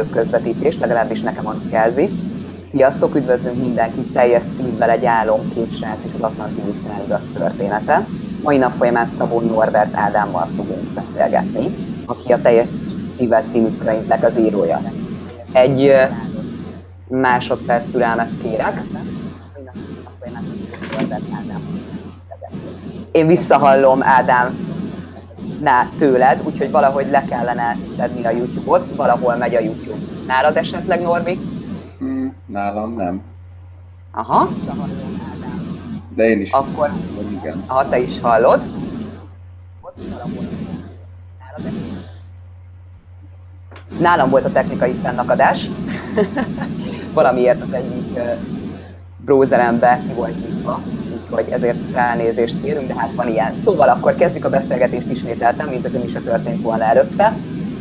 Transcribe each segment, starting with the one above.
élők közvetítést, legalábbis nekem azt jelzi. Sziasztok, üdvözlünk mindenkit, teljes szívvel egy álom, két srác és az Atlanti-óceán igaz története. Mai nap folyamán Szabó Norbert Ádámmal fogunk beszélgetni, aki a Teljes szívvel című könyvnek az írója. Egy másodperc türelmet kérek. Én visszahallom, Ádám, tőled, úgyhogy valahogy le kellene szedni a YouTube-ot, valahol megy a YouTube. Nálad esetleg, Norbi? Nálam nem. Aha. De én is. Akkor, igen. Aha, te is hallod. Nálam volt a technikai fennakadás. Valamiért az egyik browserembe ki volt nyitva, úgyhogy ezért elnézést kérünk, de hát van ilyen. Szóval akkor kezdjük a beszélgetést ismételten, mint az ön is történt volna előtte.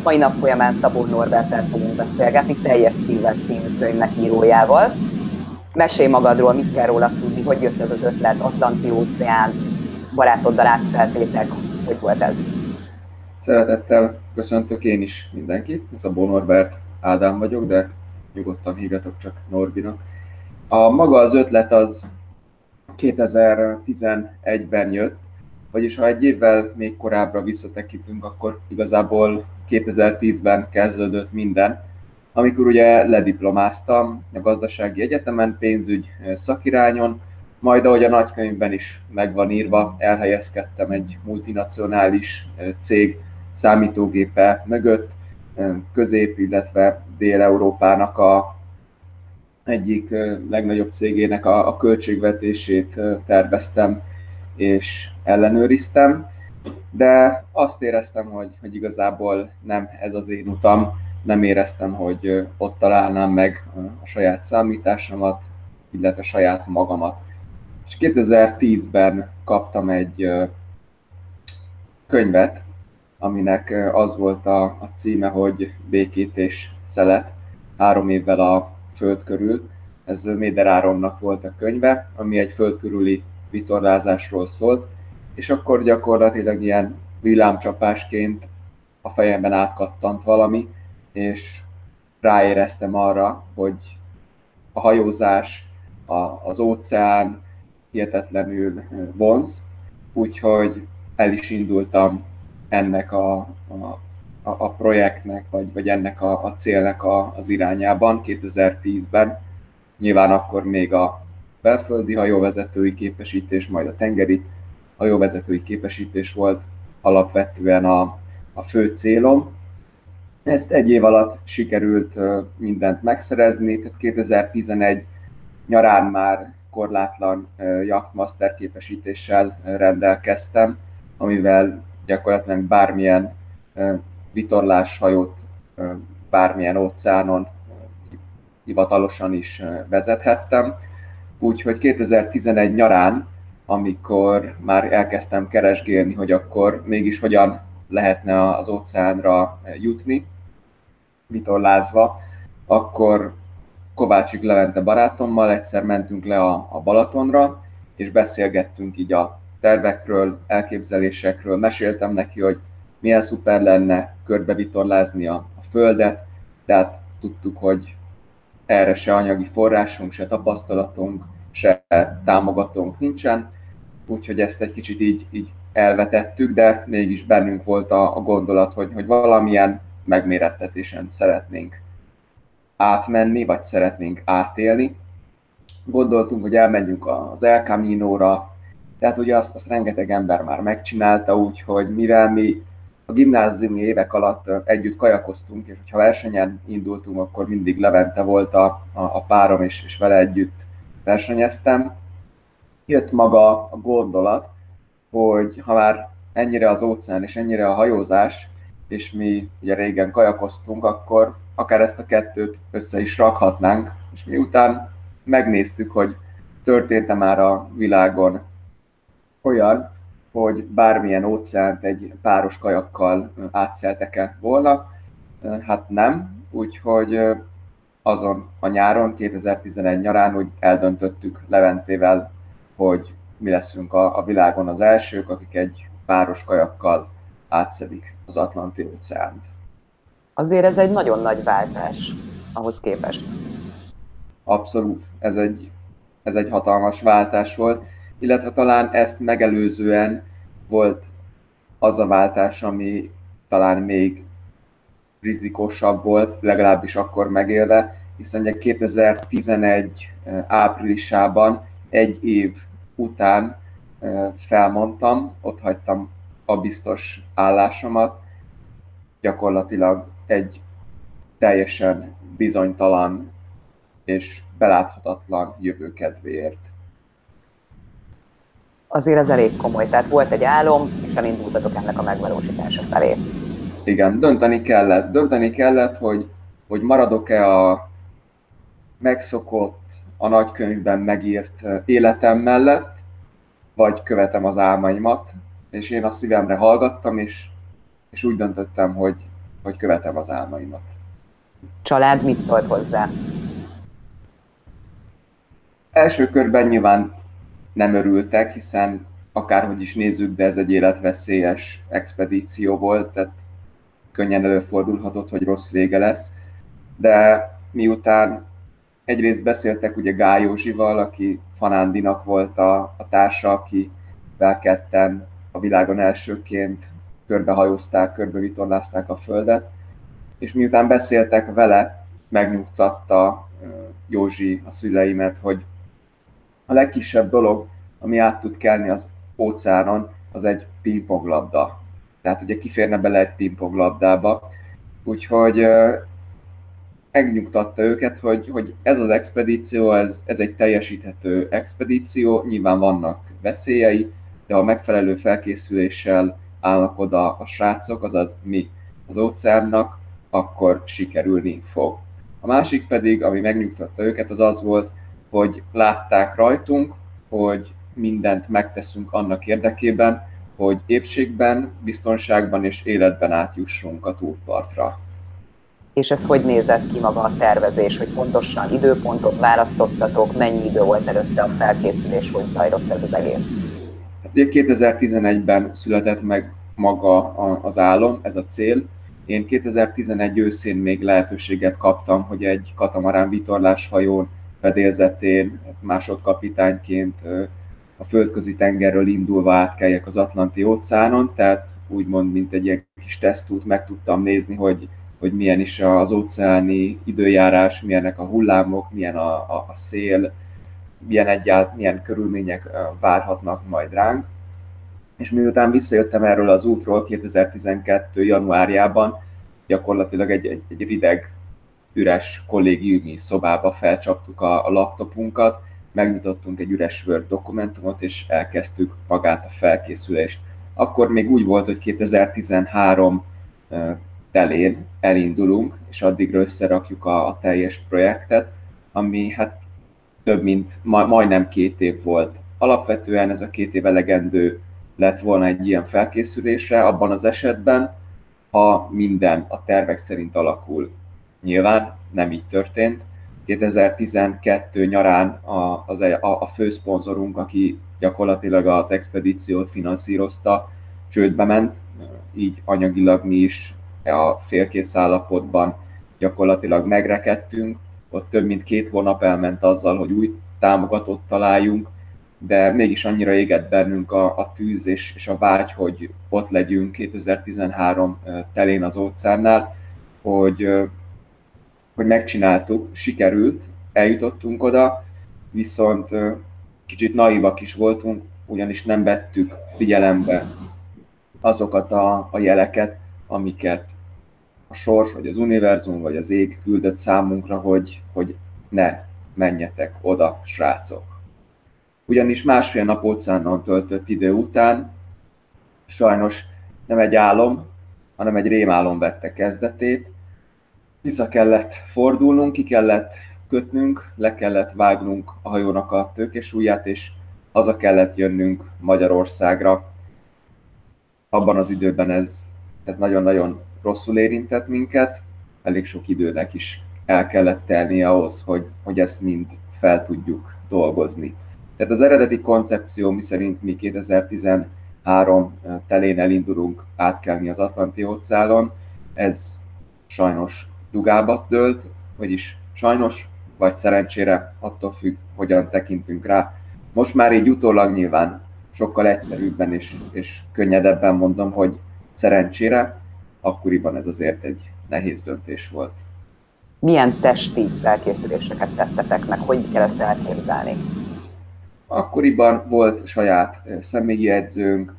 Mai nap folyamán Szabó Norberttel fogunk beszélgetni, Teljes szívvel című könyvnek írójával. Mesélj magadról, mit kell róla tudni, hogy jött ez az ötlet, Atlanti-óceán, barátoddal átszeltétek, hogy volt ez? Szeretettel köszöntök én is mindenkit, Szabó Norbert Ádám vagyok, de nyugodtan hívjatok csak Norbinak. A maga az ötlet az 2011-ben jött, vagyis ha egy évvel még korábbra visszatekintünk, akkor igazából 2010-ben kezdődött minden, amikor ugye lediplomáztam a gazdasági egyetemen, pénzügy szakirányon, majd ahogy a nagykönyvben is meg van írva, elhelyezkedtem egy multinacionális cég számítógépe mögött, Közép, illetve Dél-Európának a egyik legnagyobb cégének a költségvetését terveztem és ellenőriztem, de azt éreztem, hogy igazából nem ez az én utam, nem éreztem, hogy ott találnám meg a saját számításomat, illetve saját magamat. És 2010-ben kaptam egy könyvet, aminek az volt a címe, hogy Békítés szelet, 3 évvel a Föld körül. Ez Méder Áronnak volt a könyve, ami egy földkörüli vitorlázásról szólt, és akkor gyakorlatilag ilyen villámcsapásként a fejemben átkattant valami, és ráéreztem arra, hogy a hajózás, az óceán hihetetlenül vonz, úgyhogy el is indultam ennek a projektnek, vagy ennek a célnek az irányában 2010-ben. Nyilván akkor még a belföldi hajóvezetői képesítés, majd a tengeri hajóvezetői képesítés volt alapvetően a fő célom. Ezt egy év alatt sikerült mindent megszerezni, tehát 2011 nyarán már korlátlan Yachtmaster képesítéssel rendelkeztem, amivel gyakorlatilag bármilyen vitorláshajót bármilyen óceánon hivatalosan is vezethettem. Úgyhogy 2011 nyarán, amikor már elkezdtem keresgélni, hogy akkor mégis hogyan lehetne az óceánra jutni, vitorlázva, akkor Kovácsik Levente barátommal egyszer mentünk le a Balatonra, és beszélgettünk így a tervekről, elképzelésekről. Meséltem neki, hogy milyen szuper lenne körbevitorlázni a Földet, tehát tudtuk, hogy erre se anyagi forrásunk, se tapasztalatunk, se támogatónk nincsen, úgyhogy ezt egy kicsit így elvetettük, de mégis bennünk volt a gondolat, hogy valamilyen megmérettetésen szeretnénk átmenni, vagy szeretnénk átélni. Gondoltunk, hogy elmenjünk az El Camino-ra, tehát ugye azt rengeteg ember már megcsinálta, úgyhogy mivel mi a gimnáziumi évek alatt együtt kajakoztunk, és ha versenyen indultunk, akkor mindig Levente volt a párom, és vele együtt versenyeztem. Jött maga a gondolat, hogy ha már ennyire az óceán és ennyire a hajózás, és mi ugye régen kajakoztunk, akkor akár ezt a kettőt össze is rakhatnánk, és miután megnéztük, hogy történt-e már a világon olyan, hogy bármilyen óceánt egy páros kajakkal átszeltek-e volna, hát nem, úgyhogy azon a nyáron, 2011 nyarán úgy eldöntöttük Leventével, hogy mi leszünk a világon az elsők, akik egy páros kajakkal átszedik az Atlanti-óceánt. azért ez egy nagyon nagy váltás ahhoz képest. Abszolút, ez egy hatalmas váltás volt, illetve talán ezt megelőzően volt az a váltás, ami talán még rizikosabb volt, legalábbis akkor megérte, hiszen 2011 áprilisában egy év után felmondtam, ott hagytam a biztos állásomat, gyakorlatilag egy teljesen bizonytalan és beláthatatlan jövő kedvéért. Azért ez elég komoly, tehát volt egy álom, és elindultatok ennek a megvalósítása felé. Igen, dönteni kellett, hogy maradok-e a megszokott, a nagykönyvben megírt életem mellett, vagy követem az álmaimat, és én a szívemre hallgattam, és úgy döntöttem, hogy követem az álmaimat. Család mit szólt hozzá? Első körben nyilván nem örültek, hiszen akárhogy is nézzük, de ez egy életveszélyes expedíció volt, tehát könnyen előfordulhatott, hogy rossz vége lesz. De miután egyrészt beszéltek ugye Gály Józsival, aki Fanándinak volt a társa, akivel ketten a világon elsőként körbehajózták, körbevitorlázták a földet, és miután beszéltek vele, megnyugtatta Józsi a szüleimet, hogy a legkisebb dolog, ami át tud kelni az óceánon, az egy pingponglabda. Tehát ugye kiférne bele egy pingponglabdába. Úgyhogy megnyugtatta őket, hogy ez az expedíció, ez egy teljesíthető expedíció, nyilván vannak veszélyei, de ha megfelelő felkészüléssel állnak oda a srácok, azaz mi az óceánnak, akkor sikerülni fog. A másik pedig, ami megnyugtatta őket, az az volt, hogy látták rajtunk, hogy mindent megteszünk annak érdekében, hogy épségben, biztonságban és életben átjussunk a túlpartra. És ez hogy nézett ki maga a tervezés, hogy pontosan időpontot választottatok, mennyi idő volt előtte a felkészülés, hogy zajlott ez az egész? 2011-ben született meg maga az álom, ez a cél. Én 2011 őszén még lehetőséget kaptam, hogy egy katamarán vitorláshajón fedélzetén másodkapitányként a Földközi-tengerről indulva átkeljek az Atlanti-óceánon, tehát úgymond, mint egy ilyen kis tesztút meg tudtam nézni, hogy milyen is az óceáni időjárás, milyenek a hullámok, milyen a szél, milyen körülmények várhatnak majd ránk. És miután visszajöttem erről az útról 2012. januárjában, gyakorlatilag egy rideg, üres kollégiumi szobába felcsaptuk a laptopunkat, megnyitottunk egy üres Word dokumentumot, és elkezdtük magát a felkészülést. Akkor még úgy volt, hogy 2013 telén elindulunk, és addigra összerakjuk a teljes projektet, ami hát több mint majdnem 2 év volt. Alapvetően ez a 2 év elegendő lett volna egy ilyen felkészülésre, abban az esetben, ha minden a tervek szerint alakul. Nyilván nem így történt. 2012 nyarán a főszponzorunk, aki gyakorlatilag az expedíciót finanszírozta, csődbe ment, így anyagilag mi is a félkész állapotban gyakorlatilag megrekedtünk, ott több mint 2 hónap elment azzal, hogy új támogatót találjunk, de mégis annyira égett bennünk a tűz és a vágy, hogy ott legyünk 2013 telén az óceánnál, hogy megcsináltuk, sikerült, eljutottunk oda, viszont kicsit naivak is voltunk, ugyanis nem vettük figyelembe azokat a jeleket, amiket a sors, vagy az univerzum, vagy az ég küldött számunkra, hogy ne menjetek oda, srácok. Ugyanis 1,5 nap óceánon töltött idő után sajnos nem egy álom, hanem egy rémálom vette kezdetét. Vissza kellett fordulnunk, ki kellett kötnünk, le kellett vágnunk a hajónak a tőkésújját, és haza kellett jönnünk Magyarországra. Abban az időben ez nagyon-nagyon rosszul érintett minket, elég sok időnek is el kellett telnie ahhoz, hogy ezt mind fel tudjuk dolgozni. Tehát az eredeti koncepció, miszerint mi 2013 telén elindulunk átkelni az Atlanti-óceánon, ez sajnos dugába dőlt, vagyis sajnos, vagy szerencsére attól függ, hogyan tekintünk rá. Most már így utólag nyilván sokkal egyszerűbben és könnyedebben mondom, hogy szerencsére, akkoriban ez azért egy nehéz döntés volt. Milyen testi felkészüléseket tettetek meg? Hogy kell ezt elképzelni? Akkoriban volt saját személyi edzőnk,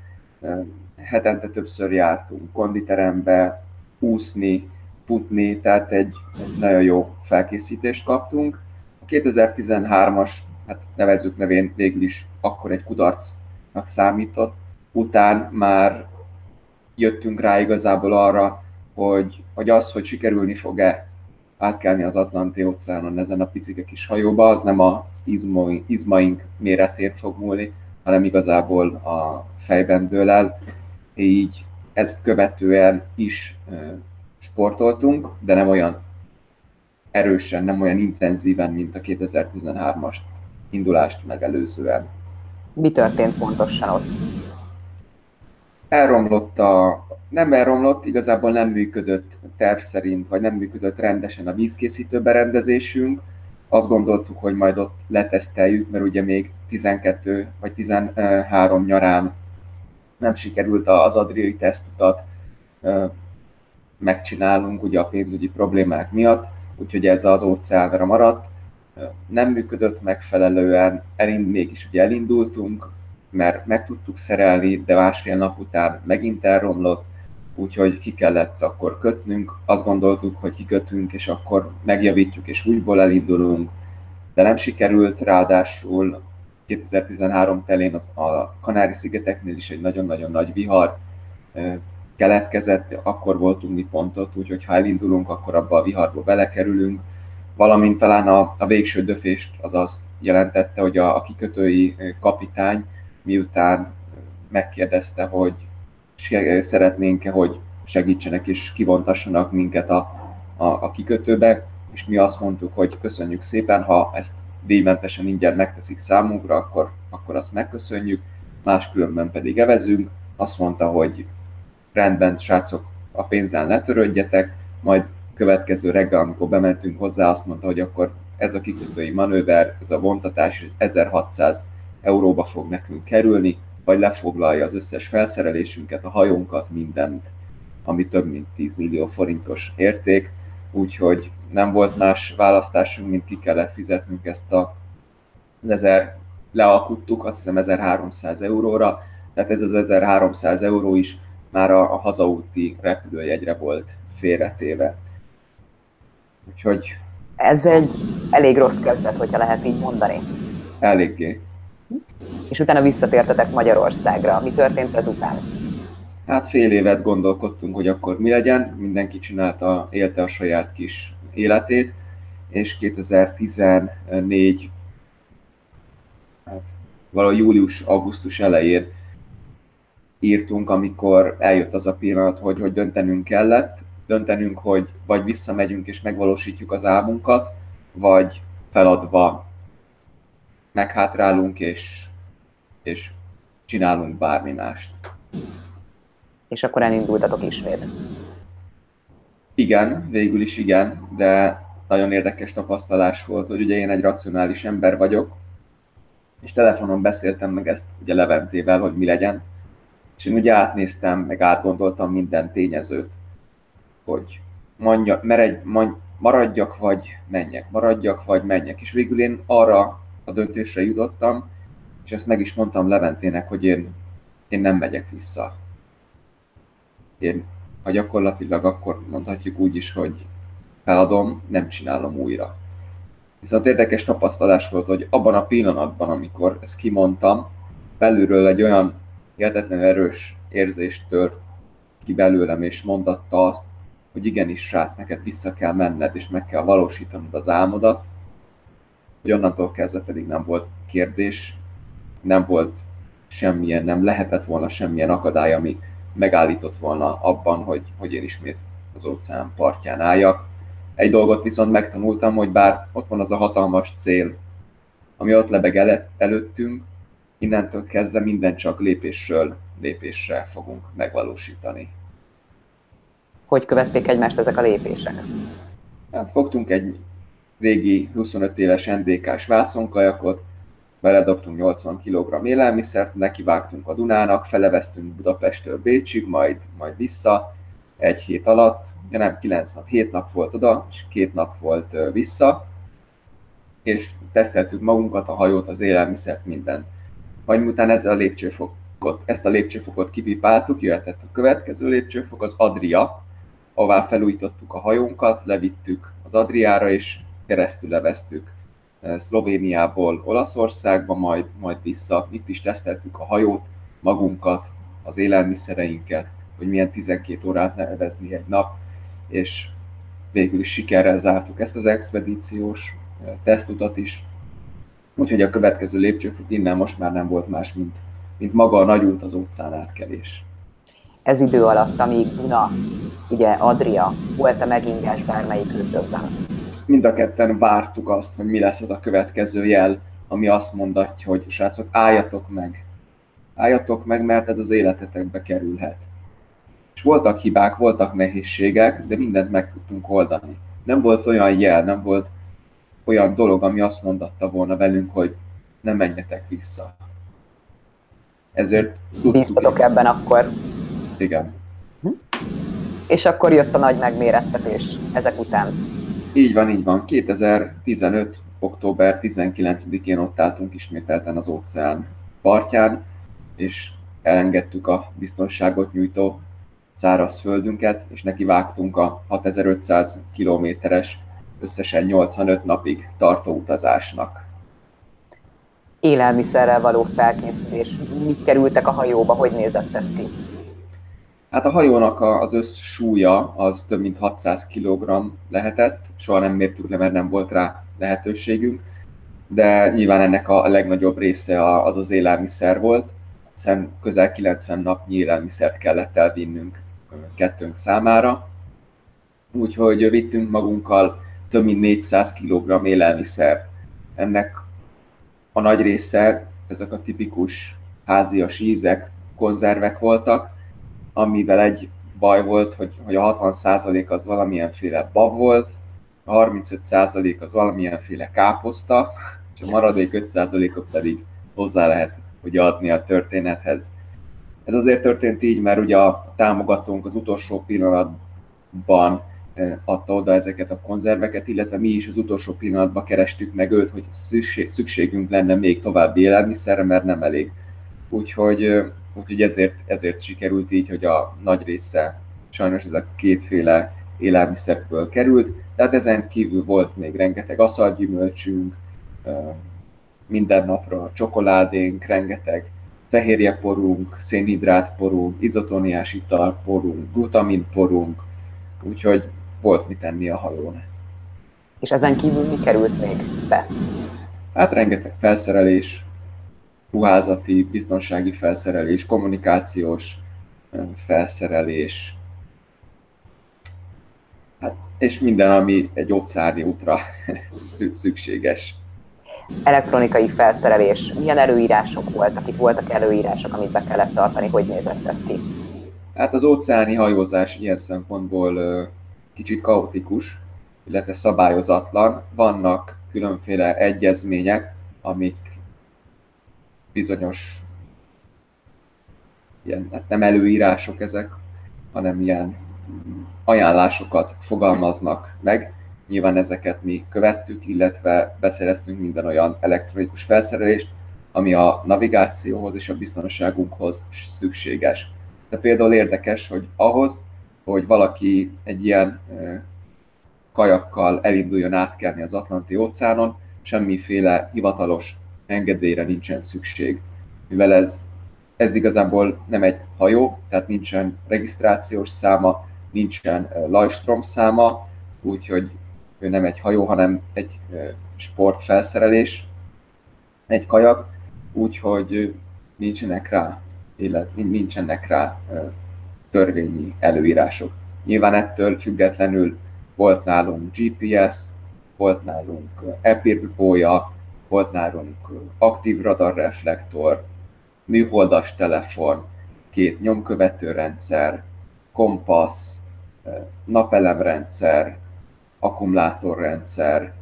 hetente többször jártunk konditerembe, úszni, futni, tehát egy nagyon jó felkészítést kaptunk. A 2013-as, hát nevezzük nevén végül is akkor egy kudarcnak számított, után már jöttünk rá igazából arra, hogy az, hogy sikerülni fog-e átkelni az Atlanti-óceánon ezen a picike kis hajóba, az nem az izmaink méretén fog múlni, hanem igazából a fejben dől el. Így ezt követően is sportoltunk, de nem olyan erősen, nem olyan intenzíven, mint a 2013-as indulást megelőzően. Mi történt pontosan ott? Nem elromlott, igazából nem működött terv szerint, vagy nem működött rendesen a vízkészítő berendezésünk. Azt gondoltuk, hogy majd ott leteszteljük, mert ugye még 12 vagy 13 nyarán nem sikerült az adriai tesztutat megcsinálnunk ugye a pénzügyi problémák miatt, úgyhogy ez az óceánra maradt. Nem működött megfelelően, mégis ugye elindultunk, mert meg tudtuk szerelni, de másfél nap után megint elromlott, úgyhogy ki kellett akkor kötnünk. Azt gondoltuk, hogy kikötünk, és akkor megjavítjuk, és újból elindulunk, de nem sikerült, ráadásul 2013 telén a Kanári-szigeteknél is egy nagyon-nagyon nagy vihar keletkezett, akkor voltunk mi pont ott, úgyhogy ha elindulunk, akkor abba a viharba belekerülünk, valamint talán a végső döfést az azt jelentette, hogy a kikötői kapitány miután megkérdezte, hogy szeretnénk-e, hogy segítsenek és kivontassanak minket a kikötőbe, és mi azt mondtuk, hogy köszönjük szépen, ha ezt díjmentesen ingyen megteszik számunkra, akkor azt megköszönjük, máskülönben pedig evezünk. Azt mondta, hogy rendben, srácok, a pénzzel ne törődjetek, majd következő reggel, amikor bementünk hozzá, azt mondta, hogy akkor ez a kikötői manőver, ez a vontatás 1600 euróba fog nekünk kerülni, vagy lefoglalja az összes felszerelésünket, a hajónkat, mindent, ami több mint 10 millió forintos érték, úgyhogy nem volt más választásunk, mint ki kellett fizetnünk ezt lealkuttuk, azt hiszem 1300 euróra, tehát ez az 1300 euró is már a hazaúti repülőjegyre volt félretéve. Úgyhogy... Ez egy elég rossz kezdet, hogyha lehet így mondani. Eléggé. És utána visszatértetek Magyarországra. Mi történt ezután? Hát fél évet gondolkodtunk, hogy akkor mi legyen. Mindenki élte a saját kis életét, és 2014 valahogy július-augusztus elején írtunk, amikor eljött az a pillanat, hogy döntenünk kellett. Döntenünk, hogy vagy visszamegyünk és megvalósítjuk az álmunkat, vagy feladva meghátrálunk, és csinálunk bármi mást. És akkor elindultatok ismét? Igen, végül is igen, de nagyon érdekes tapasztalás volt, hogy ugye én egy racionális ember vagyok, és telefonon beszéltem meg ezt ugye Leventével, hogy mi legyen, és én ugye átnéztem, meg átgondoltam minden tényezőt, hogy maradjak, vagy menjek, és végül én arra a döntésre jutottam, és ezt meg is mondtam Leventének, hogy én nem megyek vissza. Ha gyakorlatilag akkor mondhatjuk úgy is, hogy feladom, nem csinálom újra. Viszont érdekes tapasztalás volt, hogy abban a pillanatban, amikor ezt kimondtam, belülről egy olyan hihetetlenül erős érzést tört ki belőlem, és mondatta azt, hogy igenis, srác, neked vissza kell menned, és meg kell valósítanod az álmodat, hogy onnantól kezdve pedig nem volt kérdés, nem volt semmilyen, nem lehetett volna semmilyen akadály, ami megállított volna abban, hogy én ismét az óceán partján álljak. Egy dolgot viszont megtanultam, hogy bár ott van az a hatalmas cél, ami ott lebeg előttünk, innentől kezdve minden csak lépésről lépésre fogunk megvalósítani. hogy követték egymást ezek a lépések? Hát, fogtunk egy régi 25 éves NDK-s vászonkajakot, beledobtunk 80 kg élelmiszert, nekivágtunk a Dunának, feleveztünk Budapesttől Bécsig, majd vissza egy hét alatt, nem 9 nap, 7 nap volt oda, és 2 nap volt vissza, és teszteltük magunkat, a hajót, az élelmiszert, mindent. Majd miután ezt a lépcsőfokot kipipáltuk, jöhetett a következő lépcsőfok, az Adria, ahová felújítottuk a hajónkat, levittük az Adriára, és keresztül leveztük Szlovéniából Olaszországba, majd vissza. Itt is teszteltük a hajót, magunkat, az élelmiszereinket, hogy milyen 12 órát nevezni egy nap, és végül is sikerrel zártuk ezt az expedíciós tesztutat is. Úgyhogy a következő lépcsőfok innen most már nem volt más, mint maga a nagy út, az óceán átkelés. Ez idő alatt, amíg Duna, ugye Adria, volt-e megingás bármelyikőtökben? Mind a ketten vártuk azt, hogy mi lesz az a következő jel, ami azt mondatja, hogy srácok, álljatok meg. Álljatok meg, mert ez az életetekbe kerülhet. És voltak hibák, voltak nehézségek, de mindent meg tudtunk oldani. Nem volt olyan jel, nem volt olyan dolog, ami azt mondatta volna velünk, hogy ne menjetek vissza. Ezért bíztatok ebben akkor. Igen. És akkor jött a nagy megmérettetés ezek után. Így van, így van. 2015. október 19-én ott álltunk ismételten az óceán partján, és elengedtük a biztonságot nyújtó szárazföldünket, és nekivágtunk a 6500 kilométeres, összesen 85 napig tartó utazásnak. Élelmiszerrel való felkészülés. Mit kerültek a hajóba? Hogy nézett ez ki? Hát a hajónak az összsúlya az több mint 600 kg lehetett, soha nem mértük le, mert nem volt rá lehetőségünk, de nyilván ennek a legnagyobb része az az élelmiszer volt, hiszen közel 90 napnyi élelmiszert kellett elvinnünk kettőnk számára, úgyhogy vittünk magunkkal több mint 400 kg élelmiszert. Ennek a nagy része ezek a tipikus házias ízek, konzervek voltak, amivel egy baj volt, hogy a 60% az valamilyenféle bab volt, a 35% az valamilyenféle káposzta, és a maradék 5%-ot pedig hozzá lehet ugye adni a történethez. Ez azért történt így, mert ugye a támogatónk az utolsó pillanatban adta oda ezeket a konzerveket, illetve mi is az utolsó pillanatban kerestük meg őt, hogy szükségünk lenne még további élelmiszerre, mert nem elég. Úgyhogy ezért sikerült így, hogy a nagy része sajnos ez a kétféle élelmiszerből került. Tehát ezen kívül volt még rengeteg aszalgyümölcsünk, minden napra csokoládénk, rengeteg fehérjeporunk, szénhidrátporunk, izotóniás italporunk, glutaminporunk, úgyhogy volt mit enni a hajón. És ezen kívül mi került még be? Hát rengeteg felszerelés, ruházati, biztonsági felszerelés, kommunikációs felszerelés, hát, és minden, ami egy óceáni útra szükséges. Elektronikai felszerelés. Milyen előírások voltak? Itt voltak előírások, amit be kellett tartani. Hogy nézett ez ki? Hát az óceáni hajózás ilyen szempontból kicsit kaotikus, illetve szabályozatlan. Vannak különféle egyezmények, amik bizonyos ilyen, hát nem előírások ezek, hanem ilyen ajánlásokat fogalmaznak meg. Nyilván ezeket mi követtük, illetve beszereztünk minden olyan elektronikus felszerelést, ami a navigációhoz és a biztonságunkhoz szükséges. De például érdekes, hogy ahhoz, hogy valaki egy ilyen kajakkal elinduljon átkelni az Atlanti-óceánon, semmiféle hivatalos engedélyre nincsen szükség, mivel ez igazából nem egy hajó, tehát nincsen regisztrációs száma, nincsen lajstrom száma, úgyhogy ő nem egy hajó, hanem egy sportfelszerelés, egy kajak, úgyhogy nincsenek rá törvényi előírások. Nyilván ettől függetlenül volt nálunk GPS, volt nálunk EPIRB bója, volt nálunk aktív radarreflektor, műholdas telefon, két nyomkövetőrendszer, kompassz, napelemrendszer, akkumulátorrendszer,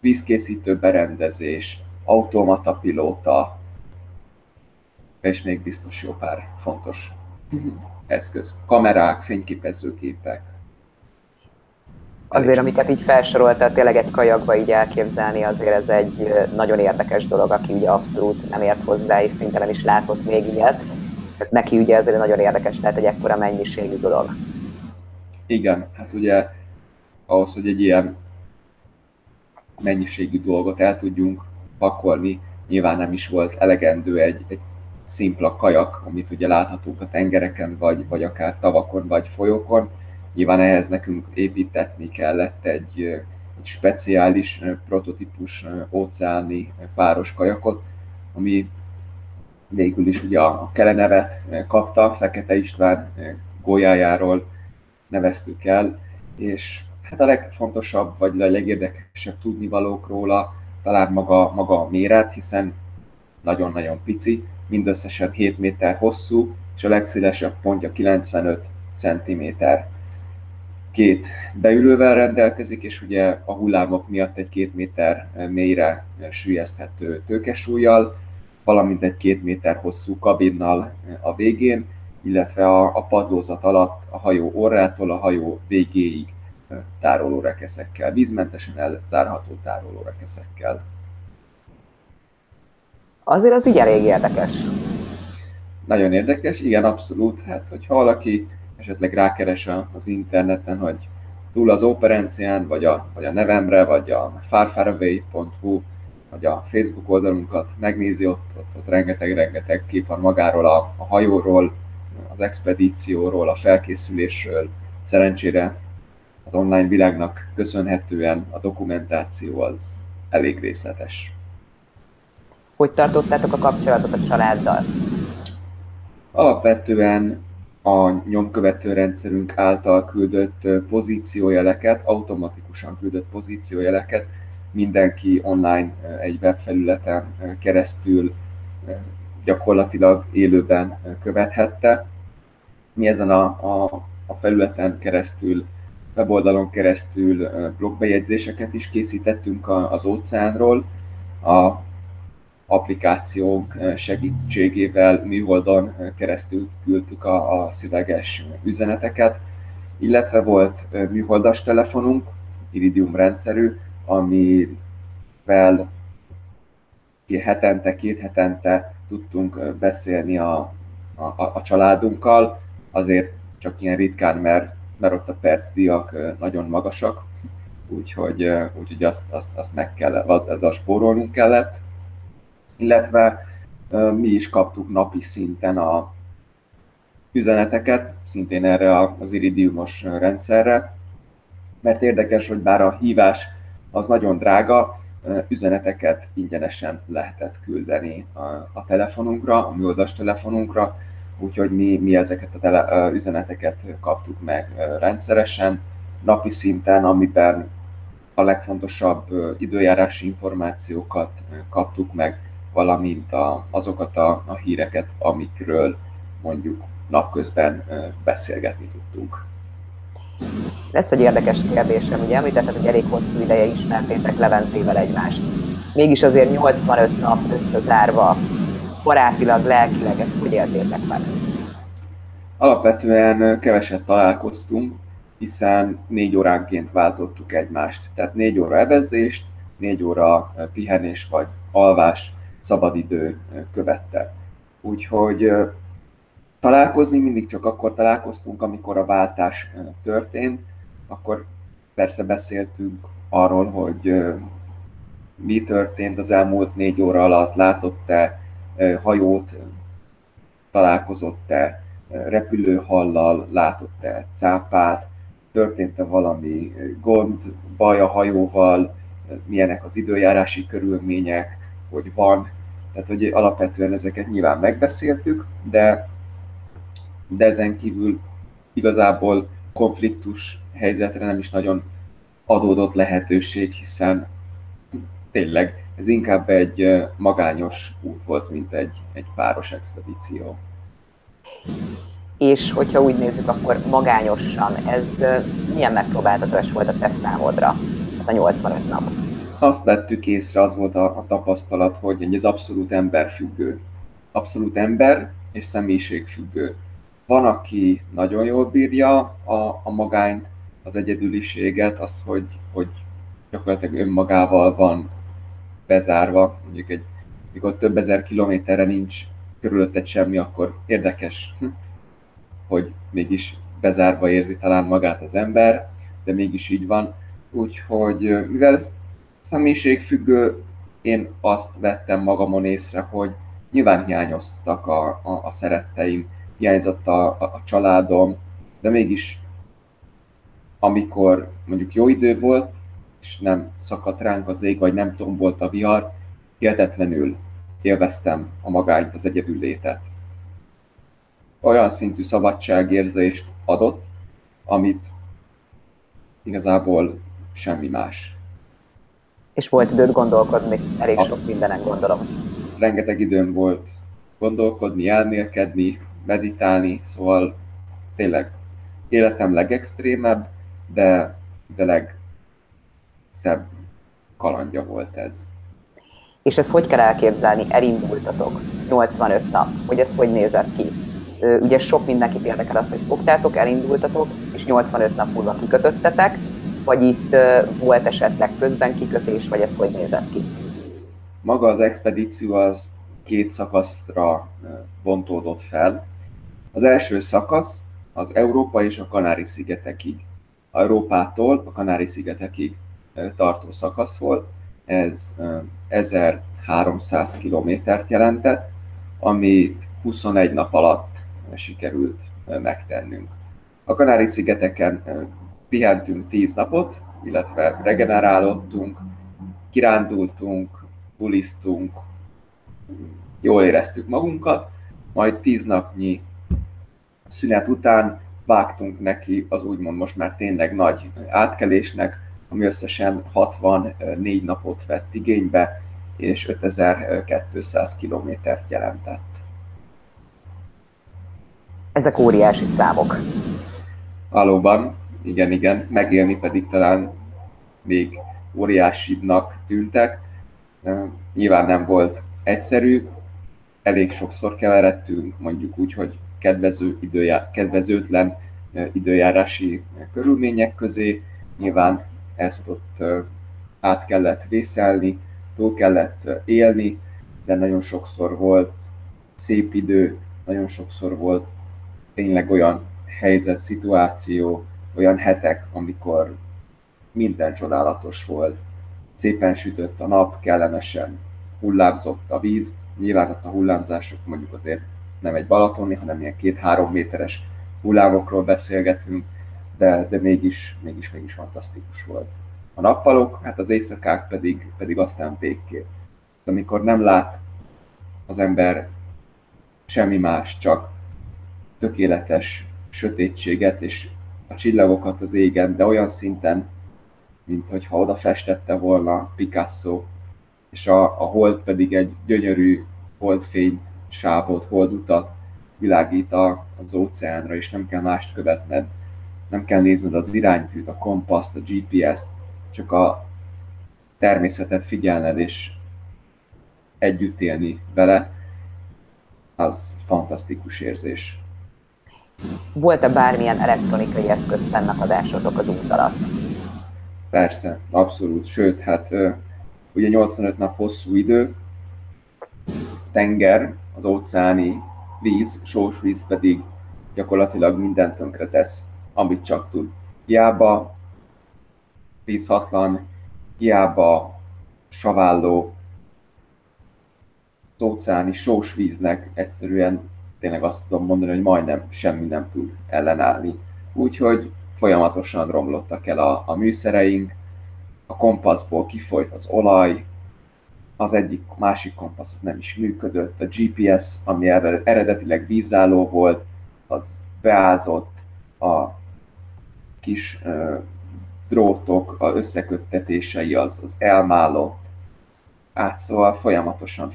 vízkészítő berendezés, automata pilóta, és még biztos jó pár fontos eszköz. Kamerák, fényképezőgépek. Azért, amiket így felsoroltál, tényleg egy kajakba így elképzelni, azért ez egy nagyon érdekes dolog, aki ugye abszolút nem ért hozzá, és szinte nem is látott még ilyet. Neki ugye azért nagyon érdekes, tehát egy ekkora mennyiségű dolog. Igen, hát ugye ahhoz, hogy egy ilyen mennyiségű dolgot el tudjunk pakolni, nyilván nem is volt elegendő egy szimpla kajak, amit ugye láthatunk a tengereken, vagy akár tavakon, vagy folyókon. Nyilván ehhez nekünk építetni kellett egy speciális prototípus óceáni páros kajakot, ami végül is ugye a Kelenevet kapta, Fekete István gólyájáról neveztük el, és hát a legfontosabb, vagy a legérdekesebb tudnivalók róla talán maga a méret, hiszen nagyon-nagyon pici, mindösszesen 7 méter hosszú, és a legszélesebb pontja 95 cm. Két beülővel rendelkezik, és ugye a hullámok miatt egy 2 méter mélyre süllyeszthető tőkesúllyal, valamint egy 2 méter hosszú kabinnal a végén, illetve a padlózat alatt a hajó orrától a hajó végéig tárolórekeszekkel, vízmentesen elzárható tárolórekeszekkel. Azért az így elég érdekes. Nagyon érdekes, igen, abszolút. Hát, hogyha valaki esetleg rákeres az interneten, hogy túl az operencián, vagy a nevemre, vagy a farfaraway.hu, vagy a Facebook oldalunkat megnézi, ott rengeteg kép van magáról, a hajóról, az expedícióról, a felkészülésről. Szerencsére az online világnak köszönhetően a dokumentáció az elég részletes. Hogy tartottátok a kapcsolatot a családdal? Alapvetően a nyomkövető rendszerünk által küldött pozíciójeleket, automatikusan küldött pozíciójeleket mindenki online egy webfelületen keresztül gyakorlatilag élőben követhette. Mi ezen a felületen keresztül, weboldalon keresztül blogbejegyzéseket is készítettünk az óceánról. A applikációk segítségével műholdon keresztül küldtük a szöveges üzeneteket, illetve volt műholdas telefonunk, Iridium rendszerű, amivel két hetente tudtunk beszélni a családunkkal, azért csak ilyen ritkán, mert ott a percdíjak nagyon magasak, úgyhogy azt meg kellett, ezzel spórolnunk kellett. Illetve mi is kaptuk napi szinten a üzeneteket, szintén erre az iridiumos rendszerre, mert érdekes, hogy bár a hívás az nagyon drága, üzeneteket ingyenesen lehetett küldeni a telefonunkra, a műholdas telefonunkra, úgyhogy mi ezeket a üzeneteket kaptuk meg rendszeresen, napi szinten, amiben a legfontosabb időjárási információkat kaptuk meg, valamint azokat a híreket, amikről mondjuk napközben beszélgetni tudtunk. Lesz egy érdekes kérdésem, ugye említetted, hogy elég hosszú ideje ismertétek Leventével egymást. Mégis azért 85 nap összezárva, barátilag, lelkileg ezt hogy éltétek meg? Alapvetően keveset találkoztunk, hiszen 4 óránként váltottuk egymást. Tehát 4 óra evezést, 4 óra pihenés vagy alvás, szabadidő követte. Úgyhogy találkozni mindig csak akkor találkoztunk, amikor a váltás történt, akkor persze beszéltünk arról, hogy mi történt az elmúlt 4 óra alatt, látott-e hajót, találkozott-e repülőhallal, látott-e cápát, történt-e valami gond, baj a hajóval, milyenek az időjárási körülmények, hogy van, tehát hogy alapvetően ezeket nyilván megbeszéltük, de ezen kívül igazából konfliktus helyzetre nem is nagyon adódott lehetőség, hiszen tényleg ez inkább egy magányos út volt, mint egy páros expedíció. és hogyha úgy nézzük, akkor magányosan. Ez milyen megpróbáltatás volt a te számodra, ez a 85 nap? Azt vettük észre, az volt a tapasztalat, hogy ez abszolút emberfüggő. Abszolút ember és személyiségfüggő. Van, aki nagyon jól bírja a magányt, az egyedüliséget, azt, hogy gyakorlatilag önmagával van bezárva, mondjuk mikor több ezer kilométerre nincs körülötted semmi, akkor érdekes, hogy mégis bezárva érzi talán magát az ember, de mégis így van. Úgyhogy mivel ez személyiségfüggő, én azt vettem magamon észre, hogy nyilván hiányoztak a szeretteim, hiányzott a családom, de mégis amikor mondjuk jó idő volt, és nem szakadt ránk az ég, vagy nem tombolt a vihar, hihetetlenül élveztem a magányt, az egyedüllétet. Olyan szintű szabadságérzést adott, amit igazából semmi más. És volt időt gondolkodni? Elég sok mindenen, gondolom. Rengeteg időm volt gondolkodni, elmélkedni, meditálni, szóval tényleg életem legextrémebb, de legszebb kalandja volt ez. És ezt hogy kell elképzelni? Elindultatok 85 nap, hogy ez hogy nézett ki? Ugye sok mindenkit érdekel az, hogy fogtátok, elindultatok, és 85 nap múlva kikötöttetek, vagy itt volt esetleg közben kikötés, vagy ez hogy nézett ki? Maga az expedíció az két szakaszra bontódott fel. Az első szakasz az Európa és a Kanári-szigetekig. Európától a Kanári-szigetekig tartó szakasz volt. Ez 1300 kilométert jelentett, amit 21 nap alatt sikerült megtennünk. A Kanári-szigeteken pihentünk 10 napot, illetve regenerálódtunk, kirándultunk, bulisztunk, jól éreztük magunkat, majd 10 napnyi szünet után vágtunk neki az úgymond most már tényleg nagy átkelésnek, ami összesen 64 napot vett igénybe, és 5200 kilométert jelentett. Ezek óriási számok. Valóban, igen, megélni pedig talán még óriásibbnak tűntek. Nyilván nem volt egyszerű, elég sokszor keveredtünk, mondjuk úgy, hogy kedvezőtlen időjárási körülmények közé. Nyilván ezt ott át kellett vészelni, túl kellett élni, de nagyon sokszor volt szép idő, nagyon sokszor volt tényleg olyan helyzet, szituáció, olyan hetek, amikor minden csodálatos volt. Szépen sütött a nap, kellemesen hullámzott a víz. Nyilván ott a hullámzások mondjuk azért nem egy balatoni, hanem ilyen 2-3 méteres hullámokról beszélgetünk, de mégis fantasztikus volt. A nappalok, hát az éjszakák pedig aztán végképp. Amikor nem lát az ember semmi más, csak tökéletes sötétséget és a csillagokat az égen, de olyan szinten, mint hogyha oda festette volna Picasso, és a hold pedig egy gyönyörű holdfényt, sávot, holdutat világít az óceánra, és nem kell mást követned, nem kell nézned az iránytűt, a kompaszt, a GPS-t, csak a természetet figyelned, és együtt élni vele, az fantasztikus érzés. Volt-e bármilyen elektronikai eszköz fennakadásotok az út alatt? Persze, abszolút, sőt, hát ugye 85 nap hosszú idő, tenger, az óceáni víz, sós víz pedig gyakorlatilag mindent tönkre tesz, amit csak tud. Hiába vízhatlan, hiába saválló, az óceáni sós víznek egyszerűen tényleg azt tudom mondani, hogy majdnem semmi nem tud ellenállni. Úgyhogy folyamatosan romlottak el a műszereink, a kompaszból kifolyt az olaj, az egyik, másik kompasz az nem is működött, a GPS, ami eredetileg vízálló volt, az beázott, a kis drótok, az összeköttetései az elmálott. Át, szóval folyamatosan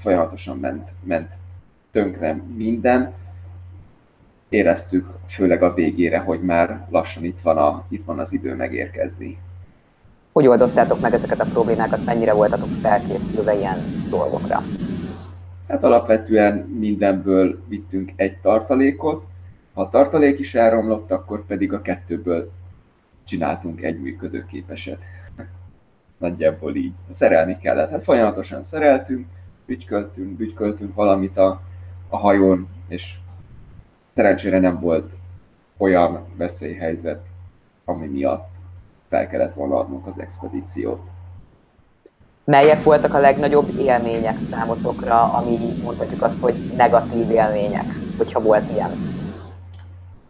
ment tönkre minden. éreztük, főleg a végére, hogy már lassan itt van az idő megérkezni. Hogy oldottátok meg ezeket a problémákat, mennyire voltatok felkészülve ilyen dolgokra? Hát alapvetően mindenből vittünk egy tartalékot, ha a tartalék is elromlott, akkor pedig a kettőből csináltunk egy működőképeset. Nagyjából így. Szerelni kellett. Hát folyamatosan szereltünk, bütyköltünk valamit a hajón, és szerencsére nem volt olyan veszélyhelyzet, ami miatt fel kellett volna adnunk az expedíciót. Melyek voltak a legnagyobb élmények számotokra, ami mondhatjuk azt, hogy negatív élmények, hogyha volt ilyen?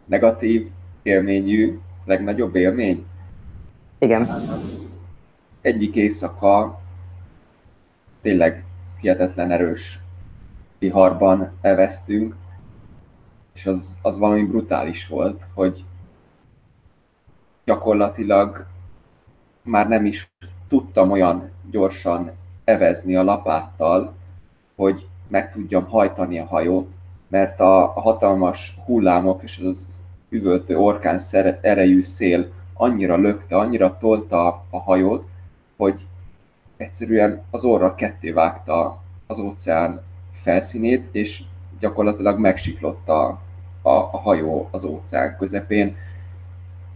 Negatív élményű, legnagyobb élmény? Igen. Egyik éjszaka tényleg hihetetlen erős viharban elvesztünk, és az valami brutális volt, hogy gyakorlatilag már nem is tudtam olyan gyorsan evezni a lapáttal, hogy meg tudjam hajtani a hajót, mert a hatalmas hullámok és az üvöltő orkán erejű szél annyira lökte, annyira tolta a hajót, hogy egyszerűen az orra ketté vágta az óceán felszínét, és gyakorlatilag megsiklott a hajó az óceán közepén,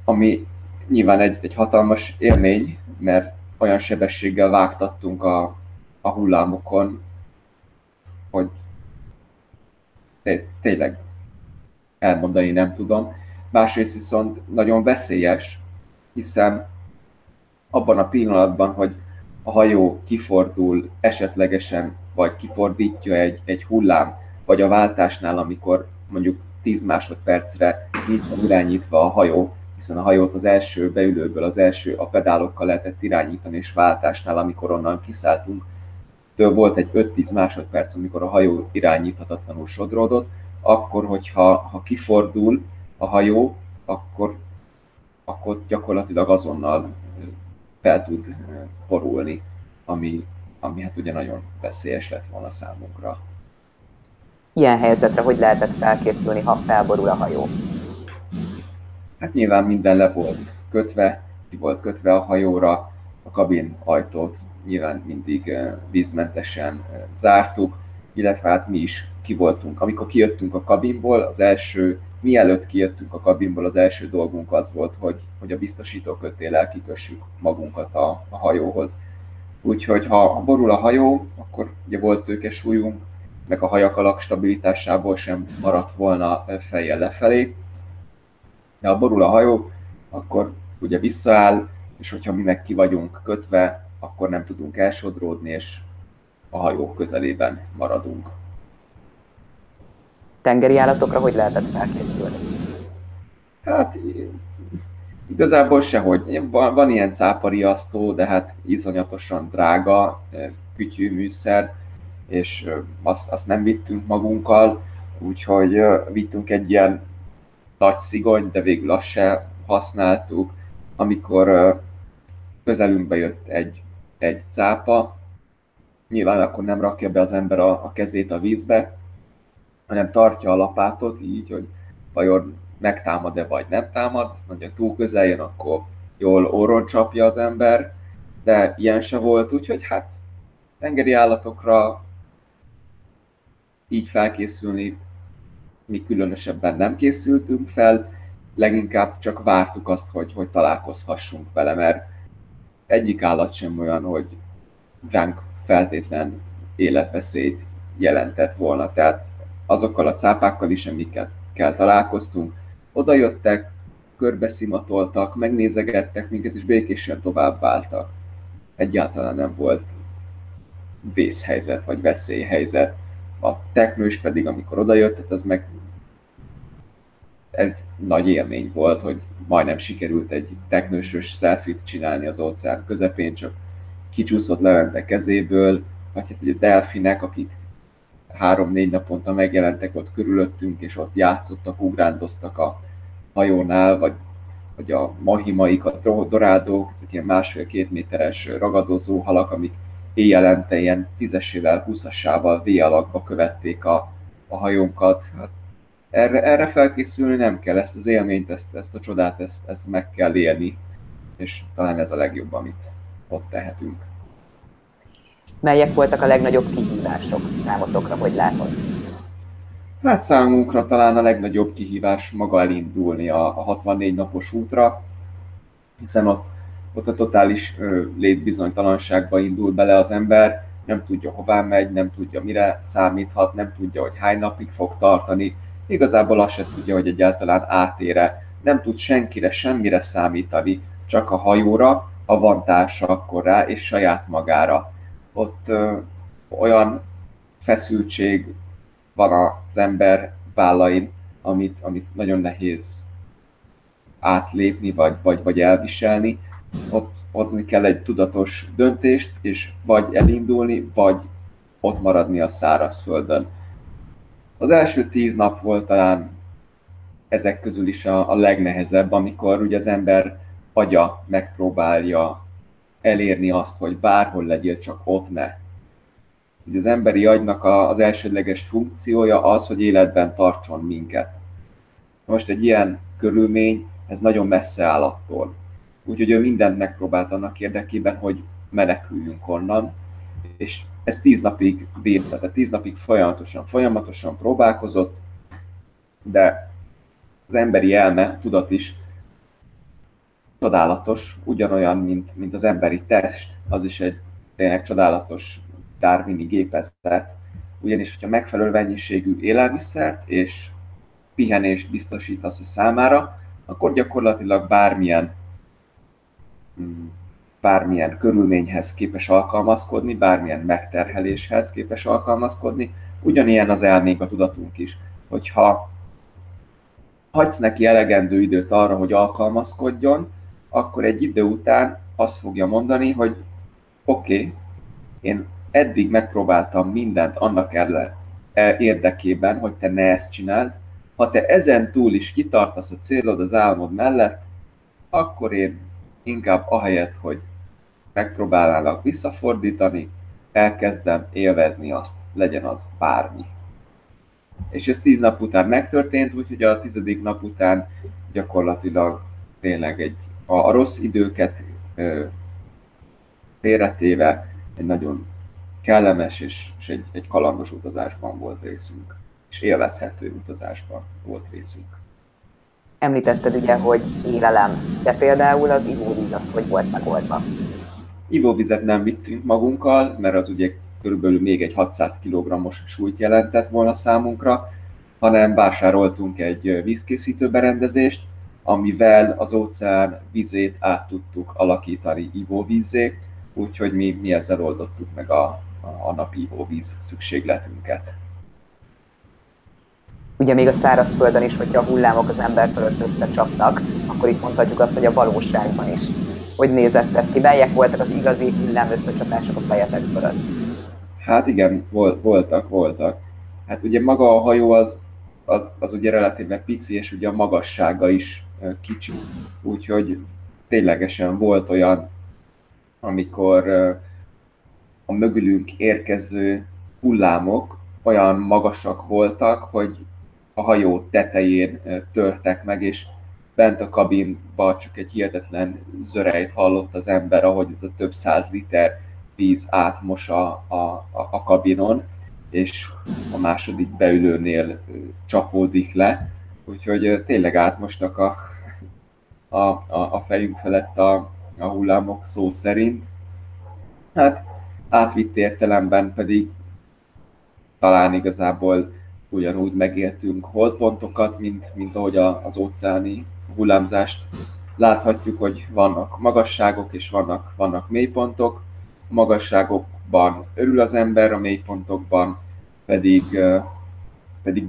ami nyilván egy hatalmas élmény, mert olyan sebességgel vágtattunk a hullámokon, hogy tényleg elmondani nem tudom. Másrészt viszont nagyon veszélyes, hiszen abban a pillanatban, hogy a hajó kifordul esetlegesen, vagy kifordítja egy hullám, vagy a váltásnál, amikor mondjuk 10 másodpercre nincs irányítva a hajó, hiszen a hajót az első beülőből, a pedálokkal lehetett irányítani, és váltásnál, amikor onnan kiszálltunk, től volt egy 5-10 másodperc, amikor a hajó irányíthatatlanul sodródott, akkor, hogyha kifordul a hajó, akkor gyakorlatilag azonnal fel tud porulni, ami hát ugye nagyon veszélyes lett volna számunkra. Ilyen helyzetre hogy lehetett felkészülni, ha felborul a hajó? Hát nyilván minden le volt kötve, ki volt kötve a hajóra, a kabin ajtót nyilván mindig vízmentesen zártuk, illetve hát mi is ki voltunk. Amikor kijöttünk a kabinból, mielőtt kijöttünk a kabinból, az első dolgunk az volt, hogy a biztosítókötéllel kikössük magunkat a hajóhoz. Úgyhogy ha borul a hajó, akkor ugye volt tőkesúlyunk, meg a hajakalak stabilitásából sem maradt volna fejjel lefelé. De ha borul a hajó, akkor ugye visszaáll, és hogyha mi meg ki vagyunk kötve, akkor nem tudunk elsodródni, és a hajó közelében maradunk. Tengeri állatokra hogy lehetett felkészülni? Hát igazából sehogy. Van ilyen cápariasztó, de hát iszonyatosan drága kütyűműszer, és azt nem vittünk magunkkal, úgyhogy vittünk egy ilyen nagy szigony, de végül azt se használtuk. Amikor közelünkbe jött egy cápa, nyilván akkor nem rakja be az ember a kezét a vízbe, hanem tartja a lapátot így, hogy vajon megtámad-e vagy nem támad, azt mondja, túl közel jön, akkor jól orron csapja az ember, de ilyen se volt, úgyhogy hát tengeri állatokra így felkészülni mi különösebben nem készültünk fel, leginkább csak vártuk azt, hogy találkozhassunk vele, mert egyik állat sem olyan, hogy ránk feltétlen életveszélyt jelentett volna. Tehát azokkal a cápákkal is, amikkel találkoztunk, odajöttek, körbeszimatoltak, megnézegettek minket, és békésen tovább váltak. Egyáltalán nem volt vészhelyzet vagy veszélyhelyzet. A teknős pedig, amikor odajött, tehát az meg egy nagy élmény volt, hogy majdnem sikerült egy teknősös selfie-t csinálni az óceán közepén, csak kicsúszott Levente kezéből, vagy hát ugye delfinek, akik 3-4 naponta megjelentek ott körülöttünk, és ott játszottak, ugrándoztak a hajónál, vagy a mahimaik, a dorádók, ezek ilyen 1,5-2 méteres ragadozó halak, amik éjjelente ilyen 10-esével, 20-asával V-alakba követték a hajónkat. Hát erre felkészülni nem kell, ezt az élményt, ezt a csodát, ezt meg kell élni, és talán ez a legjobb, amit ott tehetünk. Melyek voltak a legnagyobb kihívások számotokra, hogy látod? Hát számunkra talán a legnagyobb kihívás maga elindulni a 64 napos útra, hiszen ott a totális létbizonytalanságba indul bele az ember, nem tudja, hová megy, nem tudja, mire számíthat, nem tudja, hogy hány napig fog tartani, igazából azt se tudja, hogy egyáltalán átére, nem tud senkire, semmire számítani, csak a hajóra, ha van társa akkor rá, és saját magára. Ott olyan feszültség van az ember vállain, amit nagyon nehéz átlépni, vagy elviselni. Ott hozni kell egy tudatos döntést, és vagy elindulni, vagy ott maradni a szárazföldön. Az első 10 nap volt talán ezek közül is a legnehezebb, amikor ugye az ember agya megpróbálja elérni azt, hogy bárhol legyél, csak ott ne. Ugye az emberi agynak az elsődleges funkciója az, hogy életben tartson minket. Most egy ilyen körülmény, ez nagyon messze áll attól. Úgyhogy ő mindent megpróbált annak érdekében, hogy meneküljünk onnan, és ez 10 napig bírta, tehát 10 napig folyamatosan próbálkozott, de az emberi elme, tudat is csodálatos, ugyanolyan, mint az emberi test, az is egy tényleg csodálatos darwini gépezet, ugyanis, hogyha megfelelő mennyiségű élelmiszert és pihenést biztosítasz a számára, akkor gyakorlatilag bármilyen körülményhez képes alkalmazkodni, bármilyen megterheléshez képes alkalmazkodni, ugyanilyen az elménk, a tudatunk is. Hogyha hagysz neki elegendő időt arra, hogy alkalmazkodjon, akkor egy idő után azt fogja mondani, hogy oké, én eddig megpróbáltam mindent annak érdekében, hogy te ne ezt csináld, ha te ezen túl is kitartasz a célod, az álmod mellett, akkor én inkább ahelyett, hogy megpróbálnálak visszafordítani, elkezdem élvezni azt, legyen az bármi. És ez 10 nap után megtörtént, úgyhogy a 10. nap után gyakorlatilag tényleg a rossz időket félretéve egy nagyon kellemes és egy kalandos utazásban volt részünk, és élvezhető utazásban volt részünk. Említetted ugye, hogy élelem, de például az ivóvíz az hogy volt megoldva? Ivóvizet nem vittünk magunkkal, mert az ugye körülbelül még egy 600 kg-os súlyt jelentett volna számunkra, hanem vásároltunk egy vízkészítő berendezést, amivel az óceán vizét át tudtuk alakítani ivóvízzé, úgyhogy mi ezzel oldottuk meg a napi ivóvíz szükségletünket. Ugye még a szárazföldön is, hogyha a hullámok az ember fölött összecsapnak, akkor itt mondhatjuk azt, hogy a valóságban is. Hogy nézett ez ki? Melyek voltak az igazi hullám összecsapások a fejetek fölött? Hát igen, voltak. Hát ugye maga a hajó az ugye relatíve pici, és ugye a magassága is kicsi. Úgyhogy ténylegesen volt olyan, amikor a mögülünk érkező hullámok olyan magasak voltak, hogy a hajó tetején törtek meg, és bent a kabinban csak egy hihetetlen zörejt hallott az ember, ahogy ez a több 100 liter víz átmos a kabinon, és a második beülőnél csapódik le. Úgyhogy tényleg átmostak a fejünk felett a hullámok szó szerint. Hát átvitt értelemben pedig talán igazából ugyanúgy megéltünk holdpontokat, mint ahogy az óceáni hullámzást. Láthatjuk, hogy vannak magasságok és vannak mélypontok. A magasságokban örül az ember, a mélypontokban pedig